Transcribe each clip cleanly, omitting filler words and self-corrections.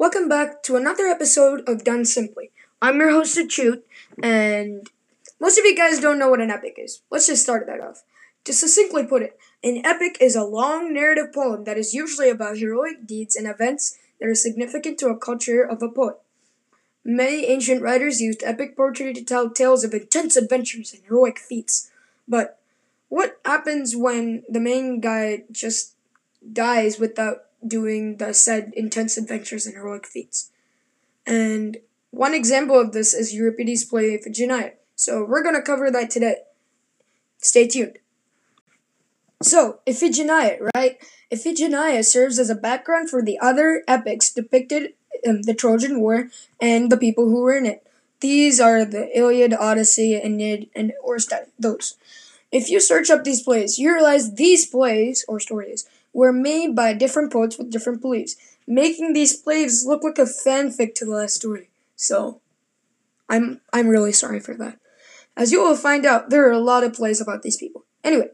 Welcome back to another episode of Done Simply. I'm your host, Achute, and most of you guys don't know what an epic is. Let's just start that off. To succinctly put it, an epic is a long narrative poem that is usually about heroic deeds and events that are significant to a culture of a poet. Many ancient writers used epic poetry to tell tales of intense adventures and heroic feats. But what happens when the main guy just dies without doing the said intense adventures and heroic feats? And one example of this is Euripides' play Iphigenia. So we're going to cover that today. Stay tuned. So, Iphigenia, right? Iphigenia serves as a background for the other epics depicted in the Trojan War and the people who were in it. These are the Iliad, Odyssey, Aeneid, and Oresteia, those. If you search up these plays, you realize these plays, or stories, were made by different poets with different beliefs, making these plays look like a fanfic to the last story. So, I'm really sorry for that. As you will find out, there are a lot of plays about these people. Anyway,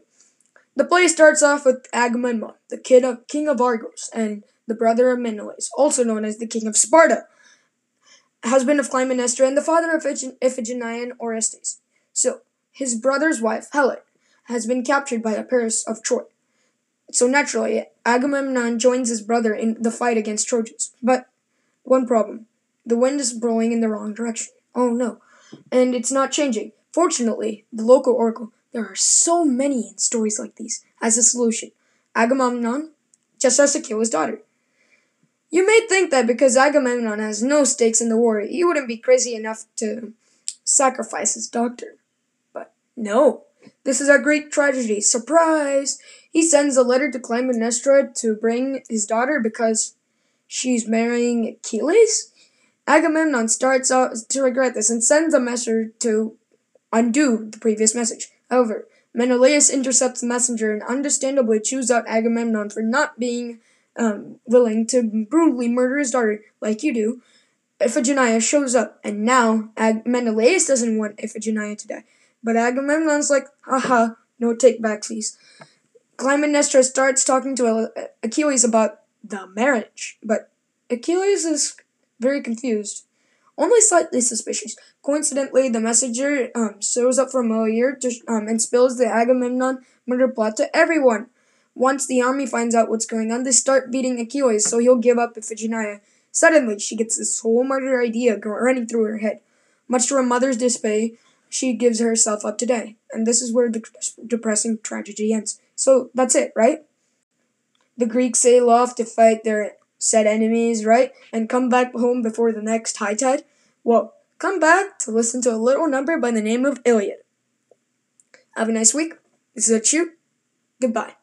the play starts off with Agamemnon, the king of Argos, and the brother of Menelaus, also known as the king of Sparta, husband of Clytemnestra, and the father of Iphigenia and Orestes. So, his brother's wife, Helen, has been captured by the Paris of Troy. So naturally, Agamemnon joins his brother in the fight against Trojans. But one problem. The wind is blowing in the wrong direction. Oh no. And it's not changing. Fortunately, the local oracle, there are so many stories like these, as a solution. Agamemnon just has to kill his daughter. You may think that because Agamemnon has no stakes in the war, he wouldn't be crazy enough to sacrifice his daughter. But no. This is a great tragedy. Surprise! He sends a letter to Clytemnestra to bring his daughter because she's marrying Achilles? Agamemnon starts out to regret this and sends a messenger to undo the previous message. However, Menelaus intercepts the messenger and understandably chews out Agamemnon for not being willing to brutally murder his daughter like you do. Iphigenia shows up, and now Menelaus doesn't want Iphigenia to die. But Agamemnon's like, haha, no take back, please. Clytemnestra starts talking to Achilles about the marriage, but Achilles is very confused, only slightly suspicious. Coincidentally, the messenger shows up from earlier and spills the Agamemnon murder plot to everyone. Once the army finds out what's going on, they start beating Achilles, so he'll give up Iphigenia. Suddenly, she gets this whole murder idea running through her head. Much to her mother's dismay, she gives herself up today, and this is where the depressing tragedy ends. So, that's it, right? The Greeks sail off to fight their said enemies, right? And come back home before the next high tide? Well, come back to listen to a little number by the name of Iliad. Have a nice week. This is Achute. Goodbye.